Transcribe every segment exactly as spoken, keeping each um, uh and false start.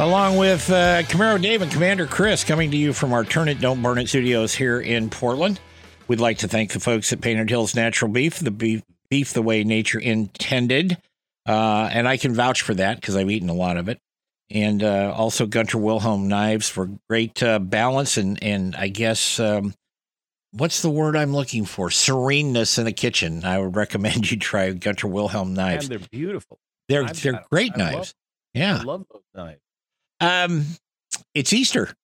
Along with uh, Camaro Dave and Commander Chris, coming to you from our Turn It, Don't Burn It studios here in Portland. We'd like to thank the folks at Painted Hills Natural Beef, the beef, beef the way nature intended. Uh, and I can vouch for that because I've eaten a lot of it. And uh, also Gunter Wilhelm knives for great uh, balance and, and I guess, um, what's the word I'm looking for? Sereneness in the kitchen. I would recommend you try Gunter Wilhelm knives. And they're beautiful. They're, they're great I knives. Love, yeah. I love those knives. Um, it's Easter.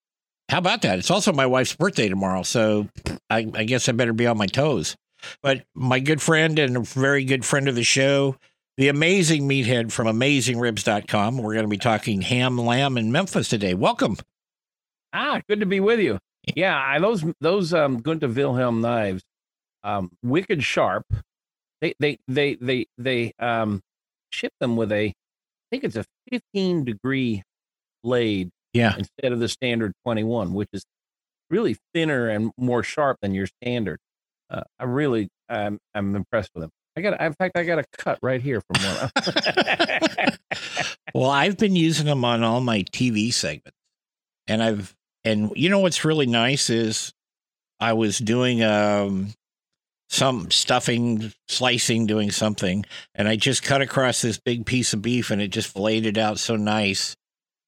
How about that? It's also my wife's birthday tomorrow, so I, I guess I better be on my toes. But my good friend and a very good friend of the show, the amazing meathead from amazing ribs dot com. We're going to be talking ham, lamb, and Memphis today. Welcome. Ah, good to be with you. Yeah, I, those those um, Gunter Wilhelm knives, um, wicked sharp. They they they they they um ship them with a, I think it's a fifteen degree blade, yeah, instead of the standard twenty-one, which is really thinner and more sharp than your standard. Uh, I really, I'm, I'm impressed with them. I got, in fact, I got a cut right here from one. Well, I've been using them on all my T V segments, and I've, and you know what's really nice is I was doing um some stuffing, slicing, doing something, and I just cut across this big piece of beef, and it just filleted out so nice.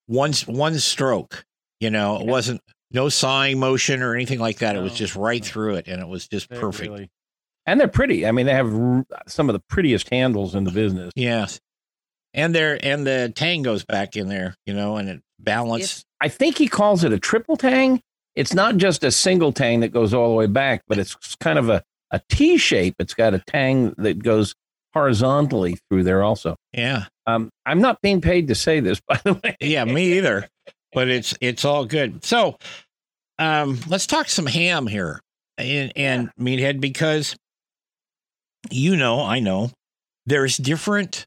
One, one stroke, you know, it wasn't no sawing motion or anything like that. No, it was just right no. through it. And it was just they're perfect. Really, and they're pretty. I mean, they have r- some of the prettiest handles in the business. Yes. And they're, and the tang goes back in there, you know, and it balanced. It's, I think he calls it a triple tang. It's not just a single tang that goes all the way back, but it's kind of a, a T shape. It's got a tang that goes horizontally through there also. Yeah. Um, I'm not being paid to say this, by the way. Yeah, me either. But it's, it's all good. So, um, let's talk some ham here and, and yeah. meathead, because, you know, I know there's different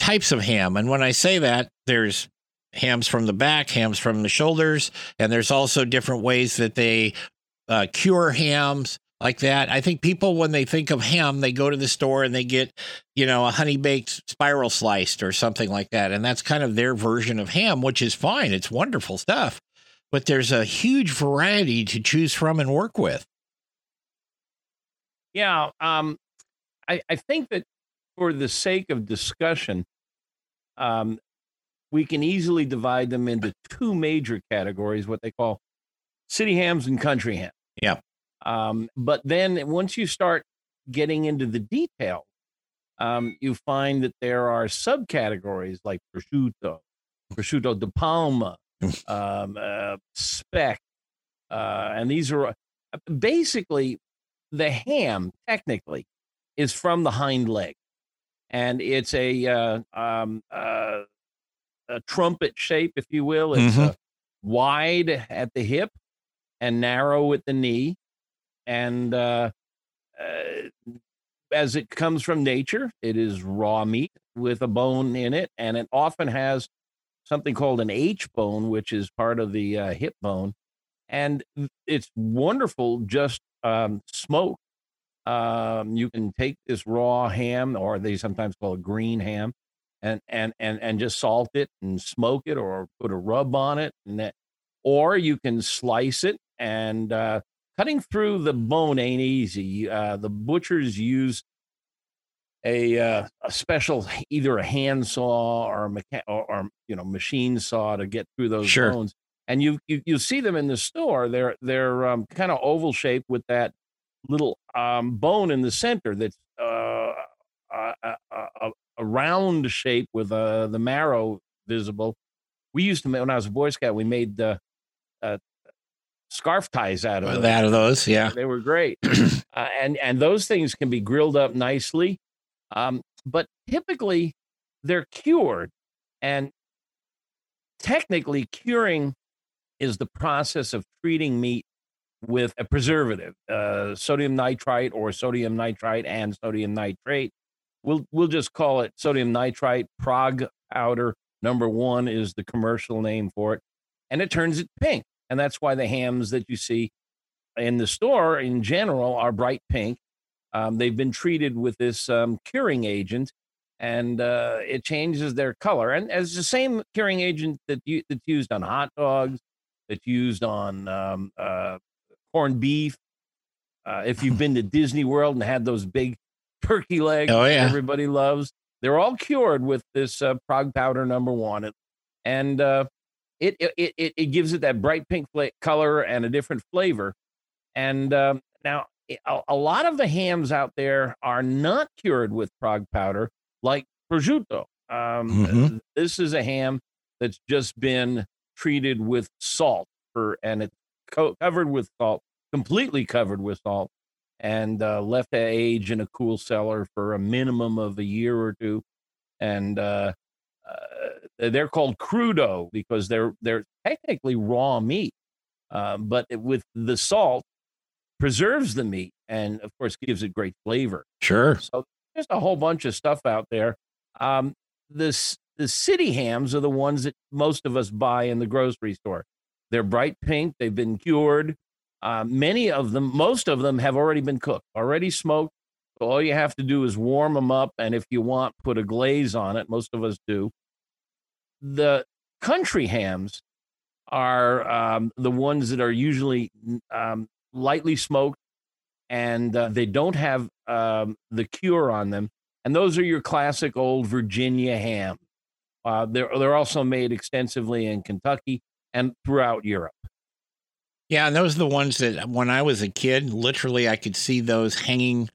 types of ham. And when I say that, there's hams from the back, hams from the shoulders, and there's also different ways that they, uh, cure hams. Like that. I think people, when they think of ham, they go to the store and they get, you know, a honey baked spiral sliced or something like that. And that's kind of their version of ham, which is fine. It's wonderful stuff. But there's a huge variety to choose from and work with. Yeah. Um, I, I think that for the sake of discussion, um, we can easily divide them into two major categories, what they call city hams and country ham. Yeah. Um, but then once you start getting into the detail, um, you find that there are subcategories like prosciutto, prosciutto di palma, um, uh, speck. Uh, and these are uh, basically the ham technically is from the hind leg, and it's a, uh, um, uh, a trumpet shape, if you will. It's mm-hmm. uh, wide at the hip and narrow at the knee. And uh, uh, as it comes from nature, it is raw meat with a bone in it. And it often has something called an H bone, which is part of the uh, hip bone. And it's wonderful just um, smoked. Um, you can take this raw ham, or they sometimes call it green ham, and, and, and, and just salt it and smoke it or put a rub on it. And that, or you can slice it and, uh, cutting through the bone ain't easy. Uh, the butchers use a uh, a special, either a hand saw or a mecha- or, or you know machine saw to get through those sure. bones. And you, you you see them in the store. They're they're um, kind of oval shaped with that little um, bone in the center that's uh, round shape with uh, the marrow visible. We used to make, when I was a Boy Scout, we made uh, uh, scarf ties out of, well, out of those. Yeah, they were great. uh, and and those things can be grilled up nicely, um, but typically they're cured. And technically, curing is the process of treating meat with a preservative, uh, sodium nitrite or sodium nitrite and sodium nitrate. We'll we'll just call it sodium nitrite. Prague powder number one is the commercial name for it, and it turns it pink. And that's why the hams that you see in the store in general are bright pink. Um, they've been treated with this um, curing agent, and uh, it changes their color. And it's the same curing agent that you, that's used on hot dogs, that's used on um, uh, corned beef. Uh, if you've been to Disney World and had those big turkey legs, oh, yeah, everybody loves, they're all cured with this uh, Prague powder number one. And uh, it, it it it gives it that bright pink fl- color and a different flavor. And um, now a, a lot of the hams out there are not cured with Prague powder, like prosciutto. Um, mm-hmm. This is a ham that's just been treated with salt, for, and it's co- covered with salt, completely covered with salt, and uh, left to age in a cool cellar for a minimum of a year or two. And uh, uh, they're called crudo because they're they're technically raw meat, uh, but with the salt preserves the meat and, of course, gives it great flavor. Sure. So there's a whole bunch of stuff out there. Um, this the city hams are the ones that most of us buy in the grocery store. They're bright pink. They've been cured. Uh, many of them, most of them have already been cooked, already smoked. So all you have to do is warm them up. And if you want, put a glaze on it. Most of us do. The country hams are um, the ones that are usually um, lightly smoked, and uh, they don't have um, the cure on them. And those are your classic old Virginia ham. Uh, they're, they're also made extensively in Kentucky and throughout Europe. Yeah, and those are the ones that when I was a kid, literally I could see those hanging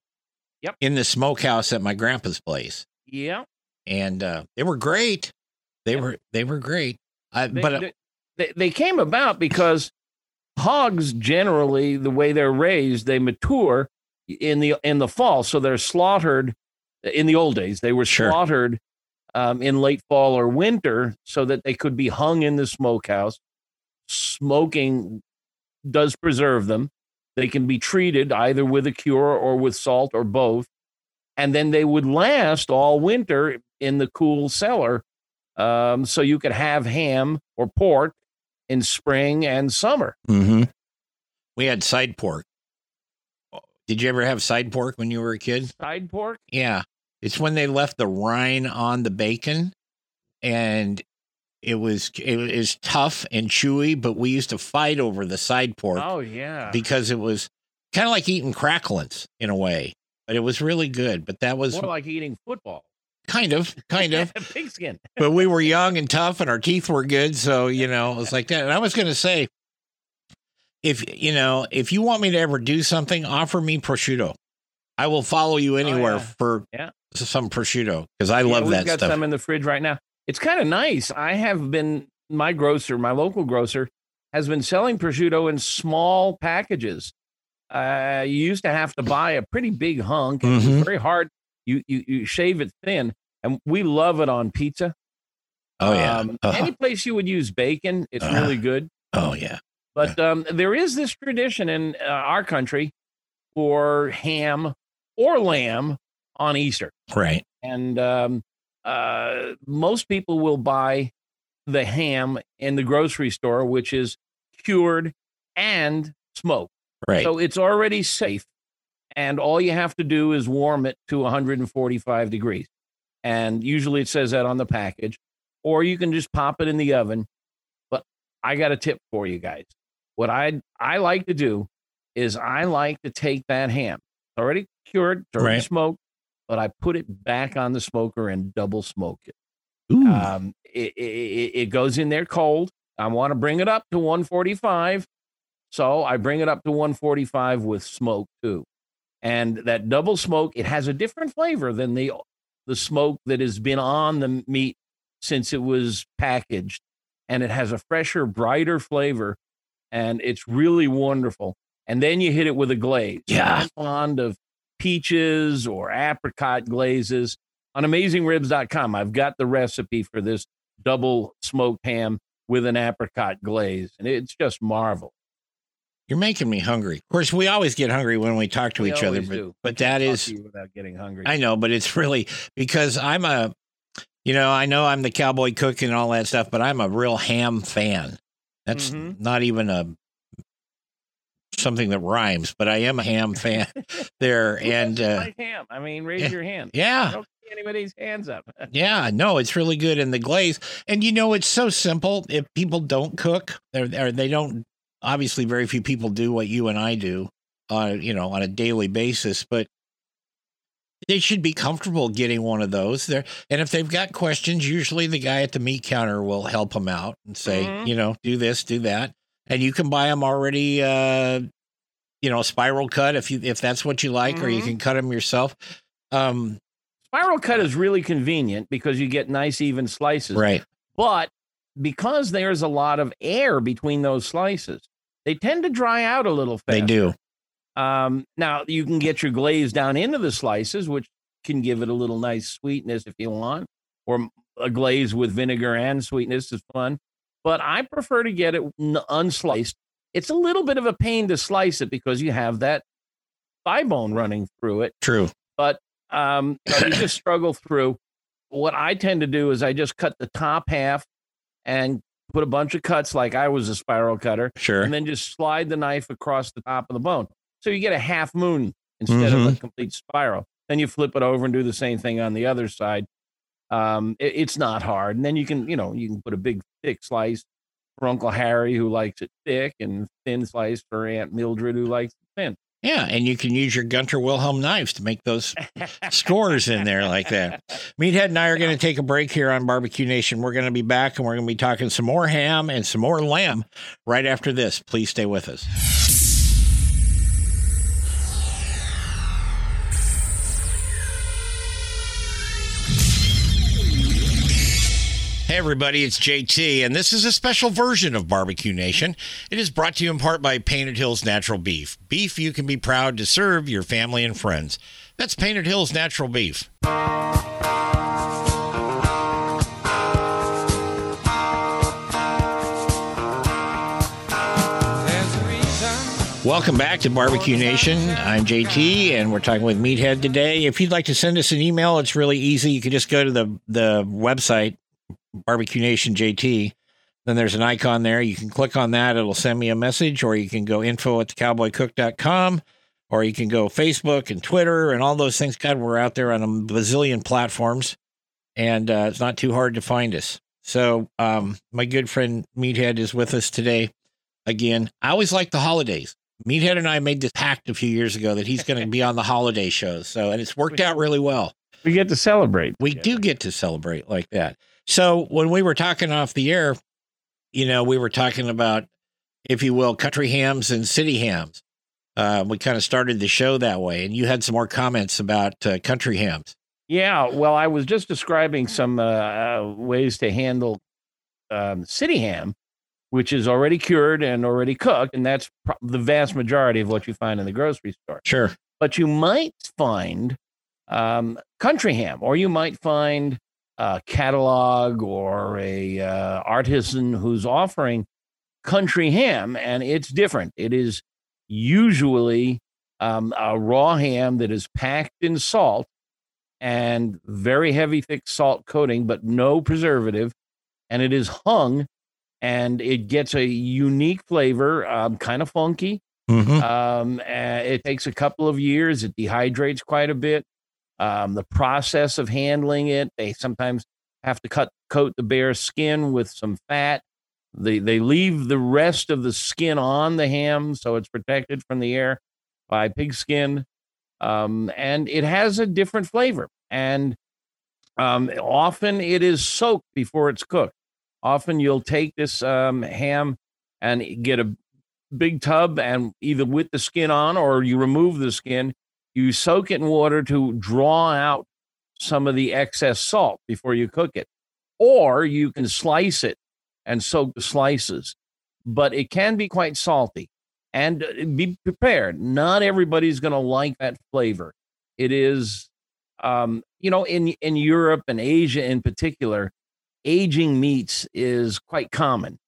yep. in the smokehouse at my grandpa's place. Yeah. And uh, they were great. They yep. were they were great. I, they, but uh, they, they came about because hogs generally, the way they're raised, they mature in the in the fall, so they're slaughtered. In the old days, they were sure. slaughtered um, in late fall or winter so that they could be hung in the smokehouse. Smoking does preserve them. They can be treated either with a cure or with salt or both. And then they would last all winter in the cool cellar. Um, so you could have ham or pork in spring and summer. Mm-hmm. We had side pork. Did you ever have side pork when you were a kid? Side pork? Yeah. It's when they left the rind on the bacon, and It was it is tough and chewy, but we used to fight over the side pork. Oh, yeah. Because it was kind of like eating cracklings in a way, but it was really good. But that was more like eating football. Kind of, kind of. Pigskin. But we were young and tough and our teeth were good. So, you know, it was like that. And I was going to say, if, you know, if you want me to ever do something, offer me prosciutto. I will follow you anywhere oh, yeah. for yeah. some prosciutto because I yeah, love that stuff. We've got some in the fridge right now. It's kind of nice. I have been, my grocer, my local grocer, has been selling prosciutto in small packages. Uh, you used to have to buy a pretty big hunk. Mm-hmm. It was very hard. You, you you shave it thin, and we love it on pizza. Oh, yeah. Um, uh-huh. Any place you would use bacon, it's uh-huh. really good. Oh, yeah. But yeah. Um, there is this tradition in uh, our country for ham or lamb on Easter. Right. And um Uh, most people will buy the ham in the grocery store, which is cured and smoked. Right. So it's already safe. And all you have to do is warm it to one forty-five degrees. And usually it says that on the package, or you can just pop it in the oven. But I got a tip for you guys. What I, I like to do is I like to take that ham, it's already cured, already right. smoked, but I put it back on the smoker and double smoke it. Um, it, it. It goes in there cold. I want to bring it up to one forty-five. So I bring it up to one forty-five with smoke too. And that double smoke, it has a different flavor than the the smoke that has been on the meat since it was packaged. And it has a fresher, brighter flavor. And it's really wonderful. And then you hit it with a glaze. Yeah. I'm fond of peaches or apricot glazes. On amazing ribs dot com, I've got the recipe for this double smoked ham with an apricot glaze. And it's just marvelous. You're making me hungry. Of course, we always get hungry when we talk to we each other, but, but that is without getting hungry. I know, but it's really because I'm a, you know, I know I'm the cowboy cook and all that stuff, but I'm a real ham fan. That's mm-hmm. not even a something that rhymes, but I am a ham fan there. And uh, like ham. I mean, raise yeah, your hand. Yeah. I don't see anybody's hands up. Yeah, no, it's really good in the glaze. And, you know, it's so simple. If people don't cook or, or they don't. Obviously, very few people do what you and I do, uh, you know, on a daily basis, but they should be comfortable getting one of those there. And if they've got questions, usually the guy at the meat counter will help them out and say, mm-hmm. you know, do this, do that. And you can buy them already, uh, you know, spiral cut if you if that's what you like, mm-hmm. or you can cut them yourself. Um, spiral cut is really convenient because you get nice, even slices. Right. But because there's a lot of air between those slices, they tend to dry out a little faster. They do. Um, now, you can get your glaze down into the slices, which can give it a little nice sweetness if you want, or a glaze with vinegar and sweetness is fun. But I prefer to get it unsliced. It's a little bit of a pain to slice it because you have that thigh bone running through it. True. But um, you just struggle through. What I tend to do is I just cut the top half and put a bunch of cuts like I was a spiral cutter. Sure. And then just slide the knife across the top of the bone. So you get a half moon instead mm-hmm. of a complete spiral. Then you flip it over and do the same thing on the other side. Um, it, it's not hard. And then you can, you know, you can put a big, thick slice for Uncle Harry, who likes it thick, and thin slice for Aunt Mildred, who likes it thin. Yeah, and you can use your Gunter Wilhelm knives to make those scores in there like that. Meathead and I are going to take a break here on B B Q Nation. We're going to be back, and we're going to be talking some more ham and some more lamb right after this. Please stay with us. Hey, everybody, it's J T, and this is a special version of B B Q Nation. It is brought to you in part by Painted Hills Natural Beef. Beef you can be proud to serve your family and friends. That's Painted Hills Natural Beef. Welcome back to B B Q Nation. I'm J T, and we're talking with Meathead today. If you'd like to send us an email, it's really easy. You can just go to the, the website, B B Q Nation J T. Then there's an icon there. You can click on that. It'll send me a message, or you can go info at the cowboy cook dot com, or you can go Facebook and Twitter and all those things. God, we're out there on a bazillion platforms, and uh, it's not too hard to find us. So um, my good friend Meathead is with us today. Again, I always like the holidays. Meathead and I made this pact a few years ago that he's going to be on the holiday shows. So, and it's worked out really well. We get to celebrate. We do get to celebrate like that. So when we were talking off the air, you know, we were talking about, if you will, country hams and city hams. Uh, we kind of started the show that way, and you had some more comments about uh, country hams. Yeah, well, I was just describing some uh, ways to handle um, city ham, which is already cured and already cooked, and that's pro- the vast majority of what you find in the grocery store. Sure. But you might find um, country ham, or you might find a catalog or a uh, artisan who's offering country ham, and it's different. It is usually um, a raw ham that is packed in salt and very heavy, thick salt coating, but no preservative, and it is hung, and it gets a unique flavor, um, kind of funky. Mm-hmm. Um, it takes a couple of years. It dehydrates quite a bit. Um, the process of handling it, they sometimes have to cut coat the bare skin with some fat. They they leave the rest of the skin on the ham, so it's protected from the air by pig skin. Um, and it has a different flavor. And um, often it is soaked before it's cooked. Often you'll take this um, ham and get a big tub, and either with the skin on or you remove the skin. You soak it in water to draw out some of the excess salt before you cook it. Or you can slice it and soak the slices. But it can be quite salty. And be prepared. Not everybody's going to like that flavor. It is, um, you know, in, in Europe and Asia in particular, aging meats is quite common.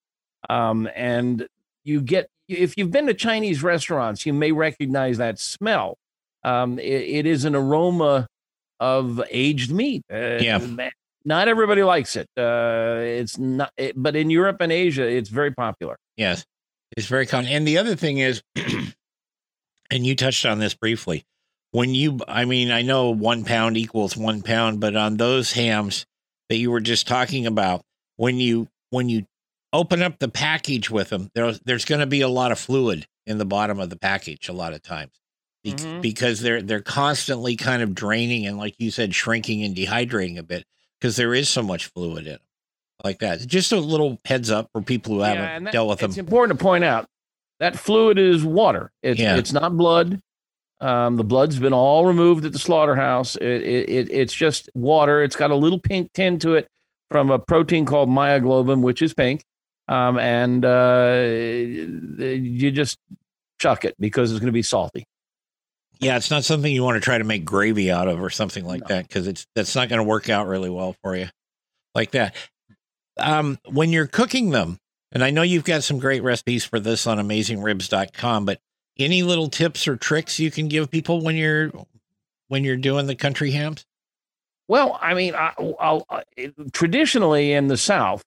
Um, and you get, if you've been to Chinese restaurants, you may recognize that smell. Um, it, it is an aroma of aged meat. Uh, yeah. Not everybody likes it. Uh, it's not, it, but in Europe and Asia, it's very popular. Yes. It's very common. And the other thing is, and you touched on this briefly, when you, I mean, I know one pound equals one pound, but on those hams that you were just talking about, when you, when you open up the package with them, there's, there's going to be a lot of fluid in the bottom of the package a lot of times be- mm-hmm. because they're, they're constantly kind of draining. And like you said, shrinking and dehydrating a bit because there is so much fluid in them. Like that. Just a little heads up for people who yeah, haven't that, dealt with them. It's important to point out that fluid is water. It's, yeah. it's not blood. Um, the blood's been all removed at the slaughterhouse. It, it, it's just water. It's got a little pink tint to it from a protein called myoglobin, which is pink. Um, and uh, you just chuck it because it's going to be salty. Yeah, it's not something you want to try to make gravy out of or something like no. that because it's that's not going to work out really well for you like that. Um, when you're cooking them, and I know you've got some great recipes for this on amazing ribs dot com, but any little tips or tricks you can give people when you're, when you're doing the country hams? Well, I mean, I, I'll, I, traditionally in the South,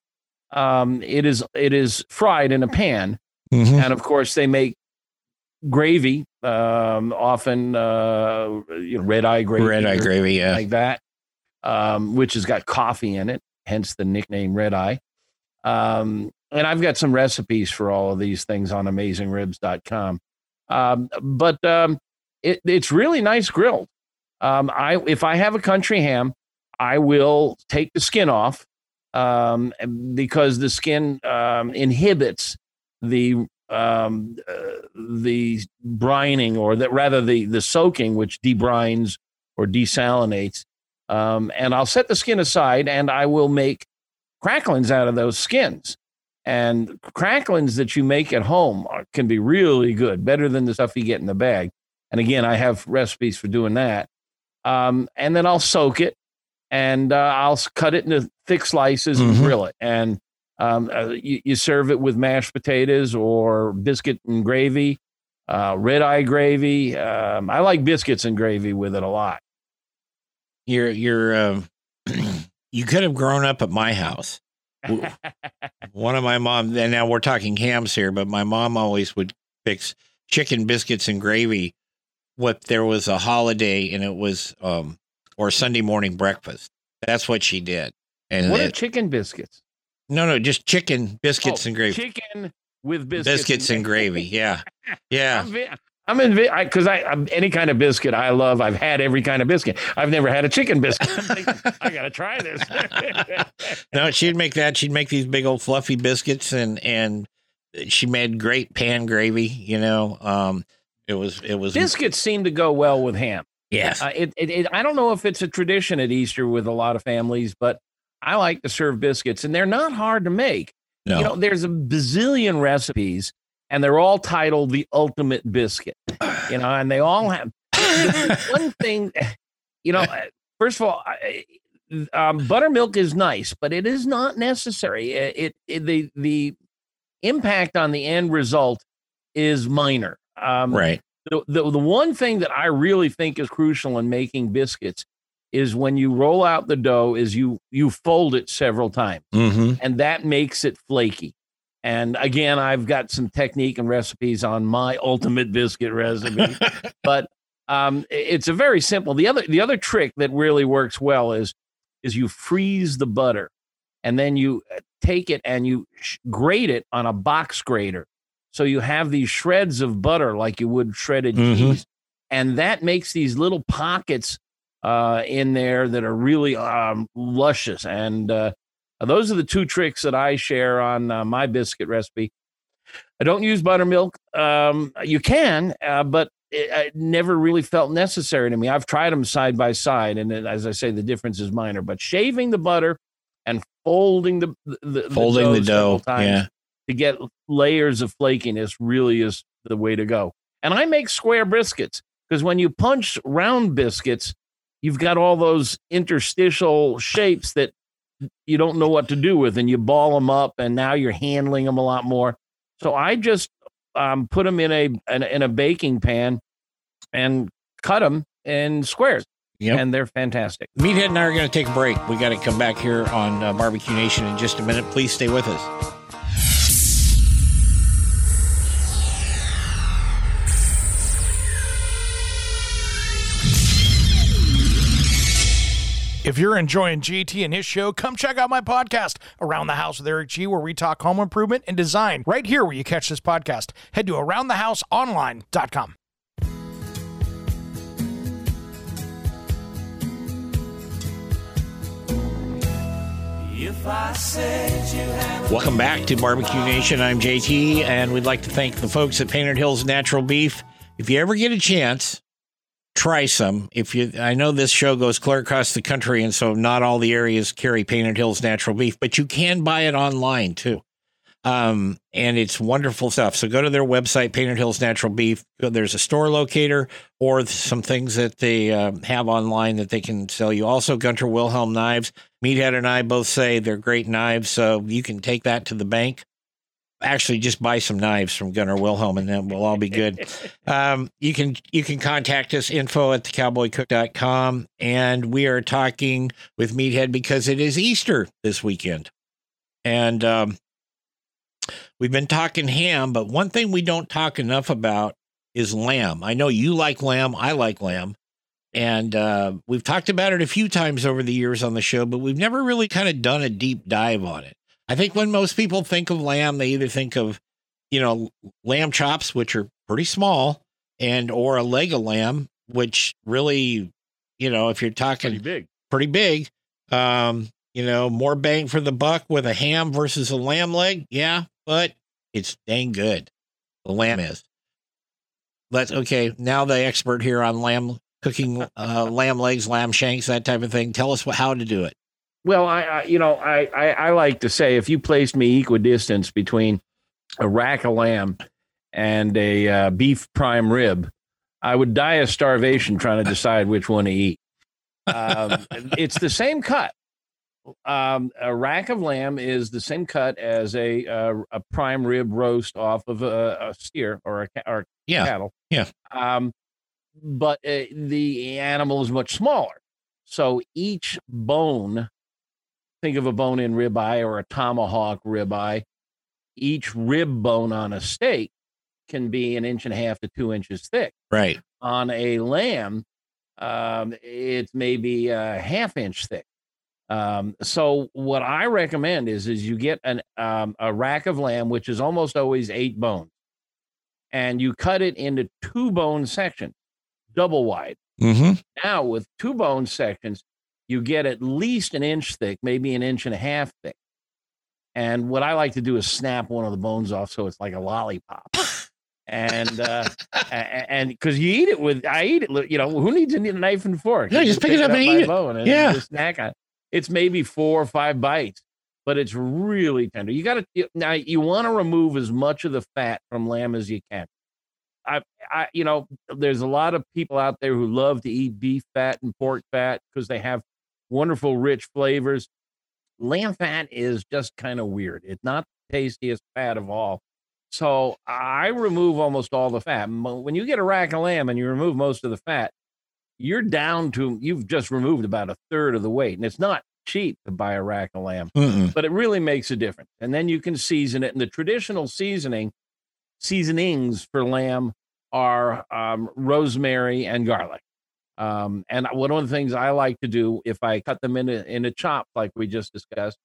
um, it is, it is fried in a pan. Mm-hmm. And of course they make gravy, um, often, uh, you know, red eye gravy, red eye gravy, yeah, like that, um, which has got coffee in it. Hence the nickname Red Eye. Um, and I've got some recipes for all of these things on amazing ribs dot com. Um, but um, it, it's really nice grilled. Um, I if I have a country ham, I will take the skin off um, because the skin um, inhibits the um, uh, the brining or that rather the the soaking, which debrines or desalinates. Um, and I'll set the skin aside and I will make cracklings out of those skins. And cracklings that you make at home are, can be really good, better than the stuff you get in the bag. And again, I have recipes for doing that. Um, and then I'll soak it and uh, I'll cut it into thick slices mm-hmm. and grill it. And um, uh, you, you serve it with mashed potatoes or biscuit and gravy, uh, red eye gravy. Um, I like biscuits and gravy with it a lot. You're, you're, um, you could have grown up at my house. One of my mom, and now we're talking hams here, but my mom always would fix chicken biscuits and gravy. What there was a holiday and it was, um, or Sunday morning breakfast. That's what she did. And what it, are chicken biscuits? No, no, just chicken biscuits oh, and gravy. Chicken with biscuits, biscuits and, and gravy. Yeah. Yeah. I'm in because I, I any kind of biscuit I love. I've had every kind of biscuit. I've never had a chicken biscuit. I'm thinking, I gotta try this. No, she'd make that. She'd make these big old fluffy biscuits, and and she made great pan gravy. You know, um, it was it was biscuits seem to go well with ham. Yes, uh, it, it, it. I don't know if it's a tradition at Easter with a lot of families, but I like to serve biscuits, and they're not hard to make. No. You know, there's a bazillion recipes. And they're all titled the ultimate biscuit, you know, and they all have one thing, you know, first of all, I, um, buttermilk is nice, but it is not necessary. It, it the, the impact on the end result is minor. Um, right. The, the, the one thing that I really think is crucial in making biscuits is when you roll out the dough is you, you fold it several times mm-hmm. and that makes it flaky. And again, I've got some technique and recipes on my ultimate biscuit recipe, but um, it's a very simple. The other the other trick that really works well is is you freeze the butter and then you take it and you grate it on a box grater. So you have these shreds of butter like you would shredded mm-hmm. cheese. And that makes these little pockets uh, in there that are really um, luscious and uh those are the two tricks that I share on uh, my biscuit recipe. I don't use buttermilk. Um, you can, uh, but it, it never really felt necessary to me. I've tried them side by side, and it, as I say, the difference is minor. But shaving the butter and folding the, the folding the, the dough yeah. to get layers of flakiness really is the way to go. And I make square briskets because when you punch round biscuits, you've got all those interstitial shapes that you don't know what to do with, and you ball them up, and now you're handling them a lot more. So I just um, put them in a in, in a baking pan and cut them in squares. Yep. And they're fantastic. Meathead and I are going to take a break. We got to come back here on uh, B B Q Nation in just a minute. Please stay with us. If you're enjoying J T and his show, come check out my podcast, Around the House with Eric G, where we talk home improvement and design. Right here where you catch this podcast. Head to around the house online dot com. Welcome back to B B Q Nation. I'm J T, and we'd like to thank the folks at Painted Hills Natural Beef. If you ever get a chance, try some. If you, I know this show goes clear across the country, and so not all the areas carry Painted Hills Natural Beef, but you can buy it online too. Um, and it's wonderful stuff. So go to their website, Painted Hills Natural Beef. There's a store locator or some things that they uh, have online that they can sell you. Also, Gunter Wilhelm knives. Meathead and I both say they're great knives, so you can take that to the bank. Actually, just buy some knives from Gunter Wilhelm, and then we'll all be good. um, you can you can contact us, info at the cowboy cook dot com, and we are talking with Meathead because it is Easter this weekend. And um, we've been talking ham, but one thing we don't talk enough about is lamb. I know you like lamb. I like lamb. And uh, we've talked about it a few times over the years on the show, but we've never really kind of done a deep dive on it. I think when most people think of lamb, they either think of, you know, lamb chops, which are pretty small, and or a leg of lamb, which really, you know, if you're talking pretty big, pretty big, um, you know, more bang for the buck with a ham versus a lamb leg. Yeah, but it's dang good. The lamb is. Let's okay. Now the expert here on lamb cooking, uh, lamb legs, lamb shanks, that type of thing. Tell us what, how to do it. Well, I, I you know, I, I, I like to say if you placed me equidistant between a rack of lamb and a uh, beef prime rib, I would die of starvation trying to decide which one to eat. Um, it's the same cut. Um, a rack of lamb is the same cut as a uh, a prime rib roast off of a, a steer or a or yeah. cattle. Yeah. Um, but uh, the animal is much smaller. So each bone, think of a bone-in ribeye or a tomahawk ribeye, each rib bone on a steak can be an inch and a half to two inches thick. Right. On a lamb, um, it's maybe a half inch thick. Um, so what I recommend is, is you get an um, a rack of lamb, which is almost always eight bones, and you cut it into two bone sections, double wide. Mm-hmm. Now, with two bone sections, you get at least an inch thick, maybe an inch and a half thick. And what I like to do is snap one of the bones off so it's like a lollipop. and uh, and because you eat it with, I eat it, you know, who needs a knife and fork? No, you just pick, pick it up, it up and eat it. And yeah. Just snack on it. It's maybe four or five bites, but it's really tender. You got to, now you want to remove as much of the fat from lamb as you can. I, I, you know, there's a lot of people out there who love to eat beef fat and pork fat because they have wonderful, rich flavors. Lamb fat is just kind of weird. It's not the tastiest fat of all. So I remove almost all the fat. When you get a rack of lamb and you remove most of the fat, you're down to, you've just removed about a third of the weight. And it's not cheap to buy a rack of lamb, Mm-mm. but it really makes a difference. And then you can season it. And the traditional seasoning seasonings for lamb are um, rosemary and garlic. Um, and one of the things I like to do if I cut them into into chop, like we just discussed,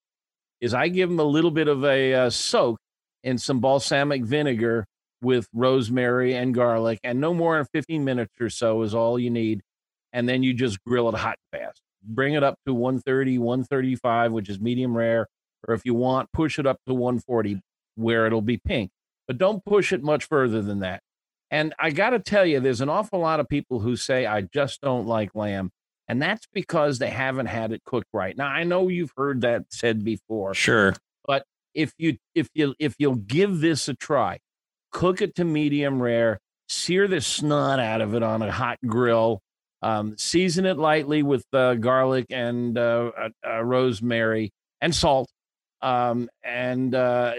is I give them a little bit of a uh, soak in some balsamic vinegar with rosemary and garlic, and no more than fifteen minutes or so is all you need. And then you just grill it hot and fast. Bring it up to one thirty, one thirty-five, which is medium rare, or if you want, push it up to one forty where it'll be pink. But don't push it much further than that. And I got to tell you, there's an awful lot of people who say, I just don't like lamb. And that's because they haven't had it cooked right. Now, I know you've heard that said before. Sure. But if you if you if you'll give this a try, cook it to medium rare, sear the snot out of it on a hot grill, um, season it lightly with uh, garlic and uh, uh, rosemary and salt, um, and uh,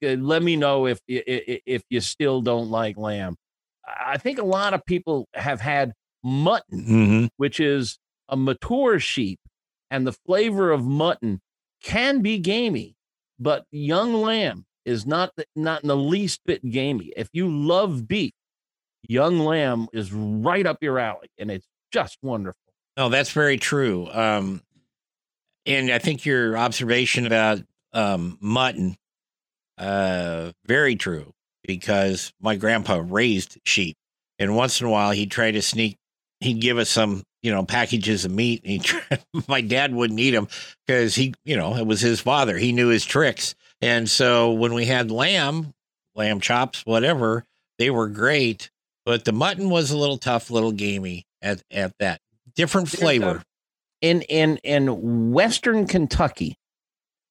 let me know if you, if you still don't like lamb. I think a lot of people have had mutton, mm-hmm. which is a mature sheep, and the flavor of mutton can be gamey, but young lamb is not not in the least bit gamey. If you love beef, young lamb is right up your alley, and it's just wonderful. No, that's very true. Um, and I think your observation about um, mutton, uh, very true, because my grandpa raised sheep, and once in a while he'd try to sneak. He'd give us some, you know, packages of meat. And tried, my dad wouldn't eat them because he, you know, it was his father. He knew his tricks. And so when we had lamb, lamb chops, whatever, they were great. But the mutton was a little tough, little gamey at, at that. Different flavor. In, in, in Western Kentucky,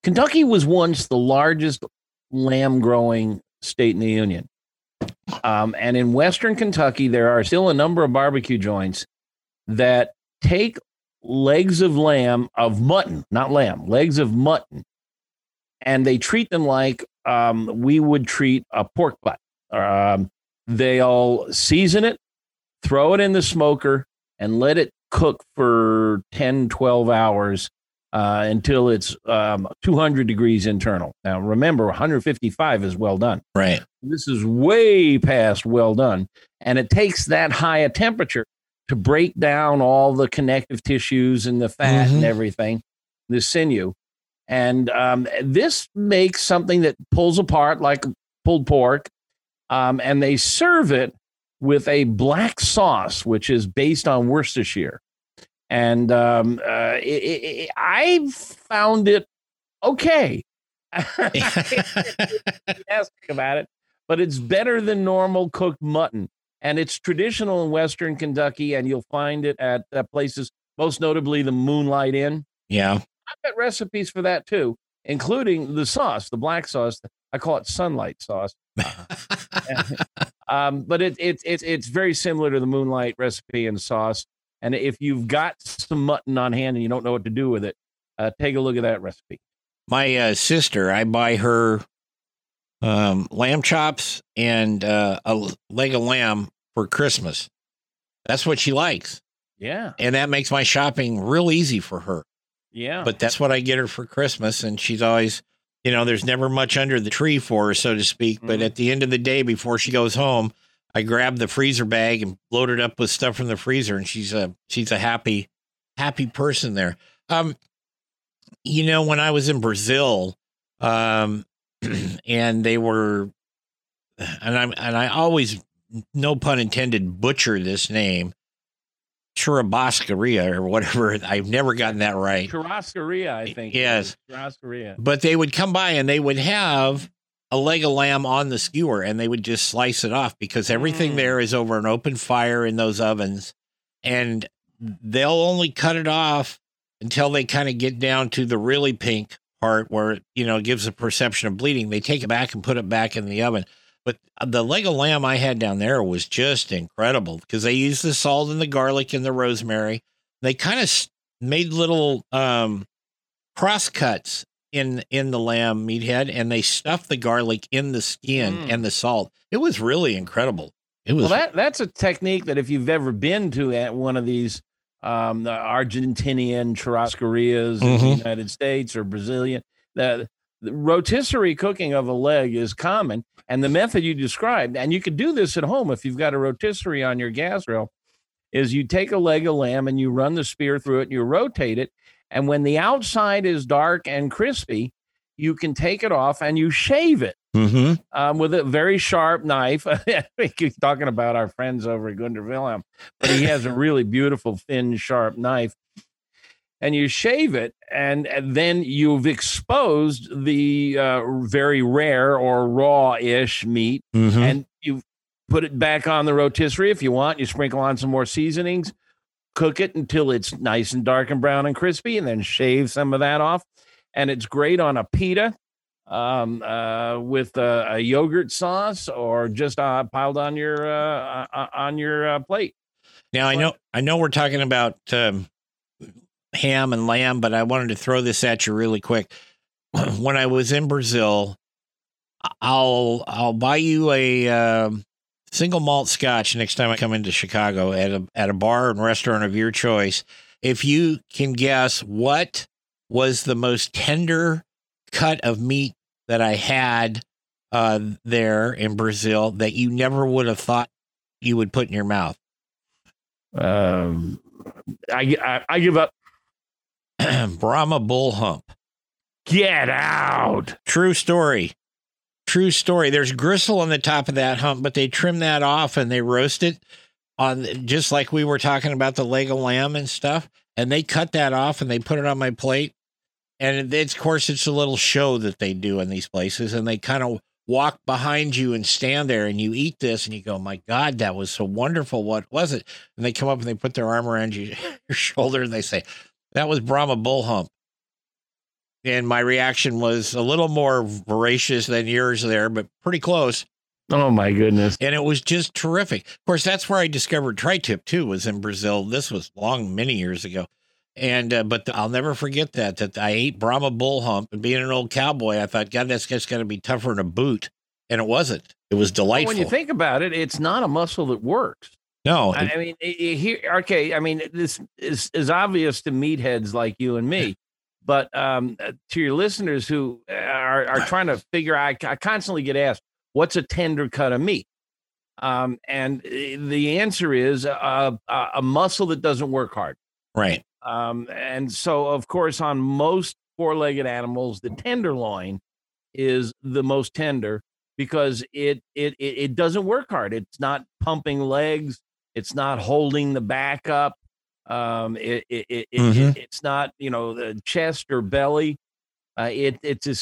Kentucky was once the largest lamb growing state in the Union. Um, and in Western Kentucky, there are still a number of barbecue joints that take legs of lamb, of mutton, not lamb, legs of mutton, and they treat them like um, we would treat a pork butt. Um, they'll season it, throw it in the smoker, and let it cook for ten, twelve hours uh, until it's um, two hundred degrees internal. Now, remember, one fifty-five is well done. Right. This is way past well done. And it takes that high a temperature to break down all the connective tissues and the fat mm-hmm. and everything, the sinew. And um, this makes something that pulls apart like pulled pork. Um, and they serve it with a black sauce, which is based on Worcestershire. And um, uh, it, it, it, I found it okay. Ask about it. But it's better than normal cooked mutton. And it's traditional in Western Kentucky, and you'll find it at uh, places, most notably the Moonlight Inn. Yeah. I've got recipes for that, too, including the sauce, the black sauce. I call it sunlight sauce. um, but it, it, it, it's very similar to the Moonlight recipe and sauce. And if you've got some mutton on hand and you don't know what to do with it, uh, take a look at that recipe. My uh, sister, I buy her Um, lamb chops and uh, a leg of lamb for Christmas. That's what she likes. Yeah. And that makes my shopping real easy for her. Yeah. But that's what I get her for Christmas. And she's always, you know, there's never much under the tree for her, so to speak. Mm-hmm. But at the end of the day, before she goes home, I grab the freezer bag and load it up with stuff from the freezer. And she's a, she's a happy, happy person there. Um, you know, when I was in Brazil, um, and they were, and I and I always, no pun intended, butcher this name, Churrascaria or whatever. I've never gotten that right. Churrascaria, I think. Yes. Churrascaria. But they would come by and they would have a leg of lamb on the skewer, and they would just slice it off because everything mm. there is over an open fire in those ovens, and they'll only cut it off until they kind of get down to the really pink part where, you know, it gives a perception of bleeding. They take it back and put it back in the oven. But the leg of lamb I had down there was just incredible because they used the salt and the garlic and the rosemary. They kind of made little um, cross cuts in, in the lamb meathead, and they stuffed the garlic in the skin mm. and the salt. It was really incredible. It was. Well, that, that's a technique that if you've ever been to at one of these Um, the Argentinian churrascarias mm-hmm. in the United States or Brazilian. The, the rotisserie cooking of a leg is common, and the method you described, and you could do this at home if you've got a rotisserie on your gas grill, is you take a leg of lamb and you run the spear through it and you rotate it, and when the outside is dark and crispy, you can take it off and you shave it mm-hmm. um, with a very sharp knife. We keep talking about our friends over at Gunter Wilhelm, but he has a really beautiful, thin, sharp knife. And you shave it, and, and then you've exposed the uh, very rare or raw-ish meat, mm-hmm. and you've Put it back on the rotisserie if you want. You sprinkle on some more seasonings. Cook it until it's nice and dark and brown and crispy, and then shave some of that off. And it's great on a pita um, uh, with a, a yogurt sauce, or just uh, piled on your uh, on your uh, plate. Now, I know I know we're talking about um, ham and lamb, but I wanted to throw this at you really quick. When I was in Brazil, I'll I'll buy you a. Uh, Single malt scotch next time I come into Chicago at a at a bar and restaurant of your choice. If you can guess what was the most tender cut of meat that I had uh, there in Brazil that you never would have thought you would put in your mouth. Um, I I, I give up. Brahma bull hump. Get out. True story. True story. There's gristle on the top of that hump, but they trim that off and they roast it on, just like we were talking about the leg of lamb and stuff. And they cut that off and they put it on my plate. And it's, of course, it's a little show that they do in these places. And they kind of walk behind you and stand there, and you eat this and you go, my God, that was so wonderful. What was it? And they come up and they put their arm around you, your shoulder, and they say, that was Brahma bull hump. And my reaction was a little more voracious than yours there, but pretty close. Oh, my goodness. And it was just terrific. Of course, that's where I discovered tri-tip, too, was in Brazil. This was long, many years ago. And uh, but the, I'll never forget that, that I ate Brahma bull hump. And being an old cowboy, I thought, God, that's just going to be tougher than a boot. And it wasn't. It was delightful. Well, when you think about it, it's not a muscle that works. No. I, I mean, here, okay, I mean, this is, is obvious to meatheads like you and me. But um, to your listeners who are, are trying to figure out, I, I constantly get asked, what's a tender cut of meat? Um, and the answer is a, a muscle that doesn't work hard. Right. Um, and so, of course, on most four-legged animals, the tenderloin is the most tender because it it it, it doesn't work hard. It's not pumping legs. It's not holding the back up. Um, it, it, it, mm-hmm. it it's not, you know, the chest or belly. Uh, it it's a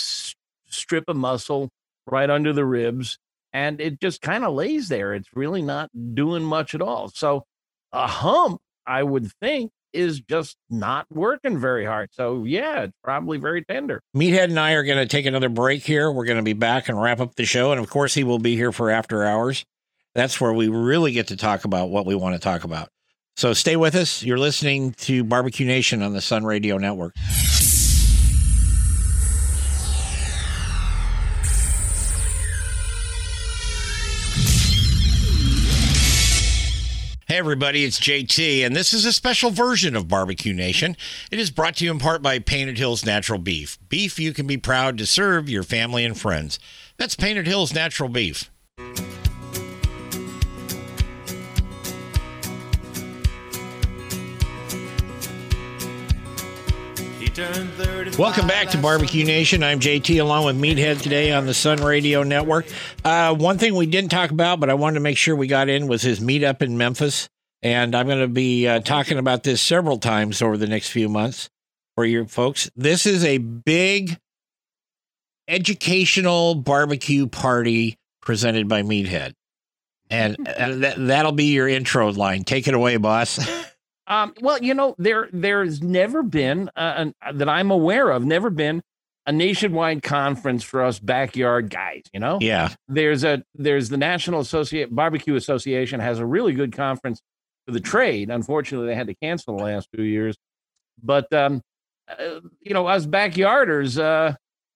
strip of muscle right under the ribs, and it just kind of lays there. It's really not doing much at all. So a hump, I would think, is just not working very hard. So yeah, it's probably very tender. Meathead and I are going to take another break here. We're going to be back and wrap up the show, and of course he will be here for after hours. That's where we really get to talk about what we want to talk about. So stay with us. You're listening to B B Q Nation on the Sun Radio Network. Hey, everybody, it's J T, and this is a special version of B B Q Nation. It is brought to you in part by Painted Hills Natural Beef. Beef you can be proud to serve your family and friends. That's Painted Hills Natural Beef. Welcome back to B B Q Nation. I'm J T along with Meathead today on the Sun Radio Network. Uh, one thing we didn't talk about, but I wanted to make sure we got in, was his meetup in Memphis. And I'm going to be uh, talking about this several times over the next few months for your folks. This is a big educational barbecue party presented by Meathead. And uh, th- that'll be your intro line. Take it away, boss. Um, well, you know, there there's never been uh, an, that I'm aware of, never been a nationwide conference for us backyard guys. You know, yeah, there's a there's the National Associate Barbecue Association has a really good conference for the trade. Unfortunately, they had to cancel the last few years. But, um, uh, you know, us backyarders uh,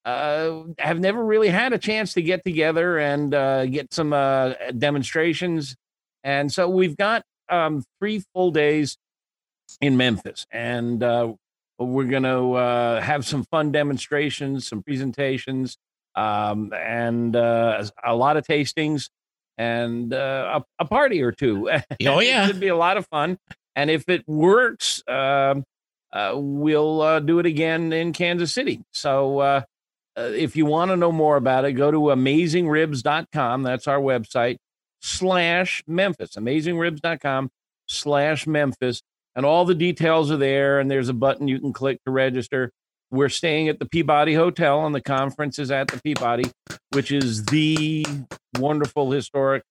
uh, have never really had a chance to get together and uh, get some uh, demonstrations. And so we've got um, three full days in Memphis, and uh, we're going to uh, have some fun demonstrations, some presentations, um, and uh, a lot of tastings, and uh, a, a party or two. Oh yeah, it should be a lot of fun. And if it works, uh, uh, we'll uh, do it again in Kansas City. So uh, uh, if you want to know more about it, go to Amazing Ribs dot com. That's our website. Slash Memphis. Amazing Ribs dot com slash Memphis. And all the details are there, and there's a button you can click to register. We're staying at the Peabody Hotel, and the conference is at the Peabody, which is the wonderful, historic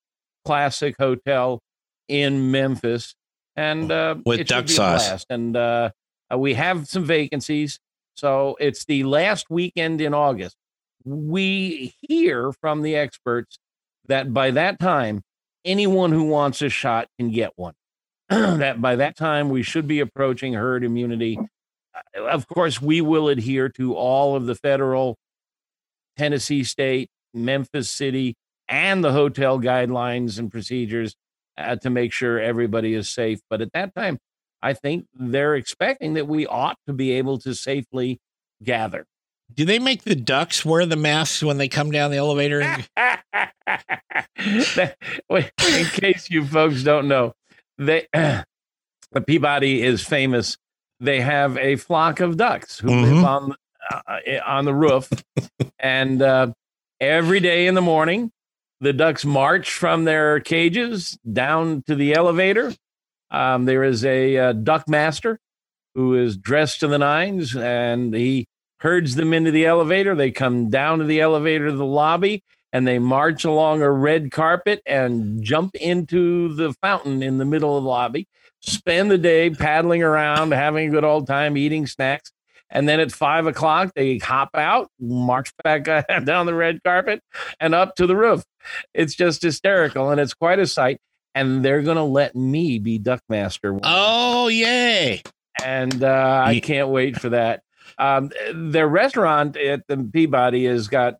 classic hotel in Memphis, and uh, with duck sauce. And uh, we have some vacancies, so it's the last weekend in August. We hear from the experts that by that time, anyone who wants a shot can get one. That by that time, we should be approaching herd immunity. Of course, we will adhere to all of the federal, Tennessee state, Memphis city, and the hotel guidelines and procedures uh, to make sure everybody is safe. But at that time, I think they're expecting that we ought to be able to safely gather. Do they make the ducks wear the masks when they come down the elevator? And- In case you folks don't know, they, uh, the Peabody is famous. They have a flock of ducks who mm-hmm. live on, uh, on the roof. And uh, every day in the morning, the ducks march from their cages down to the elevator. Um, there is a uh, duck master who is dressed to the nines, and he herds them into the elevator. They come down to the elevator, to the lobby, and they march along a red carpet and jump into the fountain in the middle of the lobby, spend the day paddling around, having a good old time, eating snacks. And then at five o'clock, they hop out, march back down the red carpet and up to the roof. It's just hysterical. And it's quite a sight. And they're going to let me be Duckmaster. Oh, yay. And uh, I can't wait for that. Um, their restaurant at the Peabody has got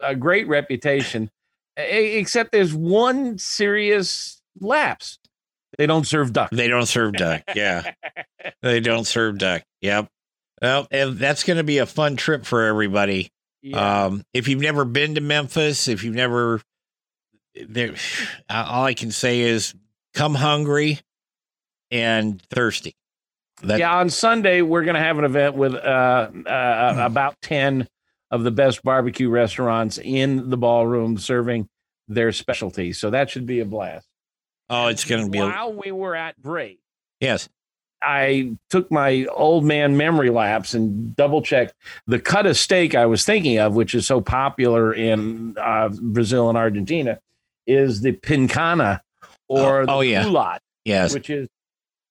a great reputation, except there's one serious lapse. They don't serve duck. They don't serve duck. Yeah. They don't serve duck. Yep. Well, and that's going to be a fun trip for everybody. Yeah. Um, if you've never been to Memphis, if you've never there, all I can say is come hungry and thirsty. That- yeah, on Sunday, we're going to have an event with uh, uh, about ten of the best barbecue restaurants in the ballroom serving their specialty. So that should be a blast. Oh, it's going to be. While a- we were at break. Yes. I took my old man memory lapse and double checked the cut of steak I was thinking of, which is so popular in uh, Brazil and Argentina, is the picanha or oh, the oh, yeah. culotte, yes. which is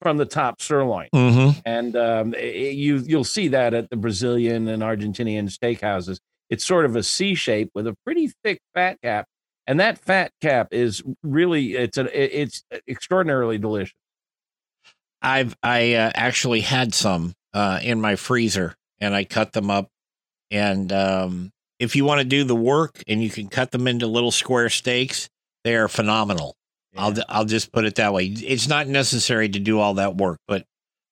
from the top sirloin. Mm-hmm. And um, it, you, you'll see that at the Brazilian and Argentinian steakhouses. It's sort of a C shape with a pretty thick fat cap. And that fat cap is really, it's a, it's extraordinarily delicious. I've, I uh, actually had some uh, in my freezer, and I cut them up. And um, if you want to do the work and you can cut them into little square steaks, they are phenomenal. Yeah. I'll I'll just put it that way. It's not necessary to do all that work, but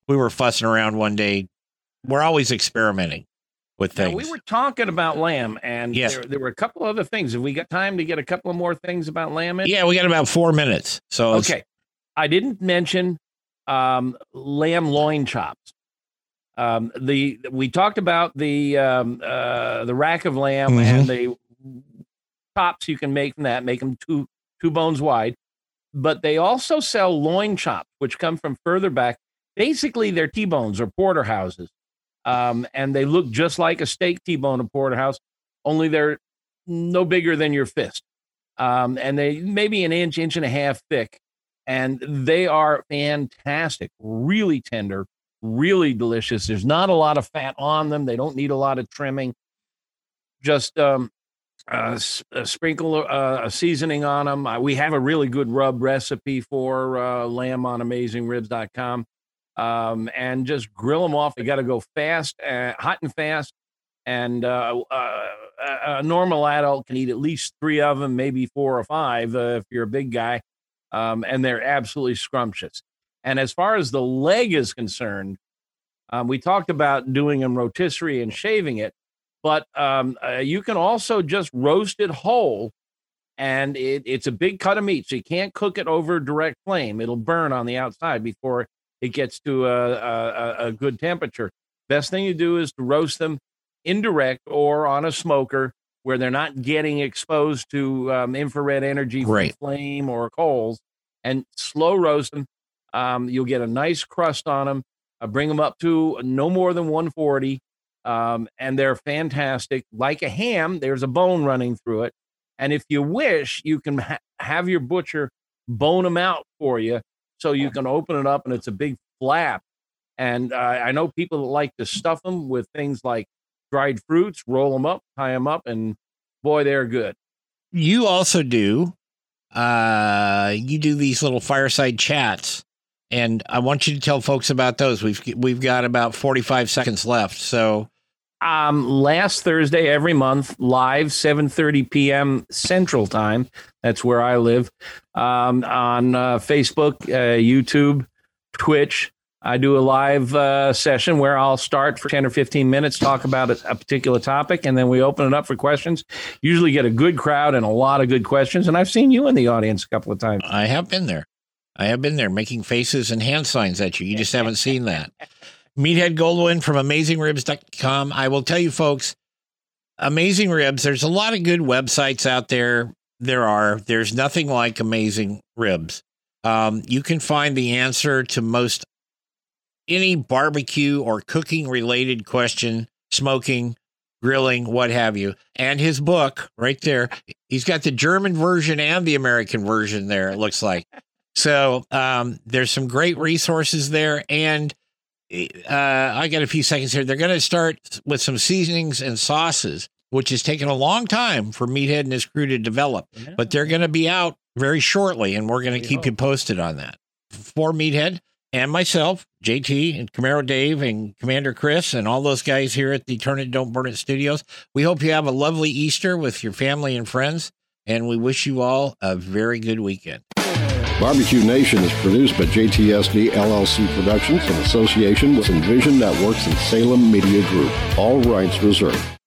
we were fussing around one day. We're always experimenting with things. Now, we were talking about lamb, and yes. there, there were a couple other things. Have we got time to get a couple of more things about lamb? In? Yeah, we got about four minutes. So okay, I didn't mention um, lamb loin chops. Um, the we talked about the um, uh, the rack of lamb mm-hmm. and the chops you can make from that. Make them two two bones wide. But they also sell loin chops, which come from further back. Basically, they're T-bones or porterhouses. Um, and they look just like a steak T-bone or porterhouse, only they're no bigger than your fist. Um, and they maybe an inch, inch and a half thick. And they are fantastic, really tender, really delicious. There's not a lot of fat on them. They don't need a lot of trimming. Just... Um, Uh, a sprinkle uh, a seasoning on them. Uh, we have a really good rub recipe for uh, lamb on amazing ribs dot com, um, and just grill them off. They got to go fast, uh, hot and fast. And uh, uh, a normal adult can eat at least three of them, maybe four or five uh, if you're a big guy. Um, and they're absolutely scrumptious. And as far as the leg is concerned, um, we talked about doing them rotisserie and shaving it. But um, uh, you can also just roast it whole, and it, it's a big cut of meat, so you can't cook it over direct flame. It'll burn on the outside before it gets to a, a, a good temperature. Best thing to do is to roast them indirect or on a smoker where they're not getting exposed to um, infrared energy from right. flame or coals, and slow roast them. Um, you'll get a nice crust on them. Uh, bring them up to no more than one forty. Um, and they're fantastic. Like a ham, there's a bone running through it. And if you wish, you can ha- have your butcher bone them out for you so you can open it up and it's a big flap. And uh, I know people that like to stuff them with things like dried fruits, roll them up, tie them up, and boy, they're good. You also do, uh, you do these little fireside chats, and I want you to tell folks about those. We've we've got about forty-five seconds left. So, um, last Thursday every month, live seven thirty p.m. Central Time. That's where I live. Um, on uh, Facebook, uh, YouTube, Twitch. I do a live uh, session where I'll start for ten or fifteen minutes, talk about a, a particular topic, and then we open it up for questions. Usually get a good crowd and a lot of good questions. And I've seen you in the audience a couple of times. I have been there. I have been there making faces and hand signs at you. You just haven't seen that. Meathead Goldwyn from Amazing Ribs dot com. I will tell you, folks, Amazing Ribs, there's a lot of good websites out there. There are. There's nothing like Amazing Ribs. Um, you can find the answer to most any barbecue or cooking related question, smoking, grilling, what have you. And his book right there, he's got the German version and the American version there, it looks like. So um, there's some great resources there. And uh, I got a few seconds here. They're going to start with some seasonings and sauces, which has taken a long time for Meathead and his crew to develop, yeah. But they're going to be out very shortly. And we're going to keep hope. you posted on that. For Meathead and myself, J T and Camaro Dave and Commander Chris and all those guys here at the Turn It, Don't Burn It Studios, we hope you have a lovely Easter with your family and friends, and we wish you all a very good weekend. Barbecue Nation is produced by J T S D L L C Productions in association with Envision Networks and Salem Media Group. All rights reserved.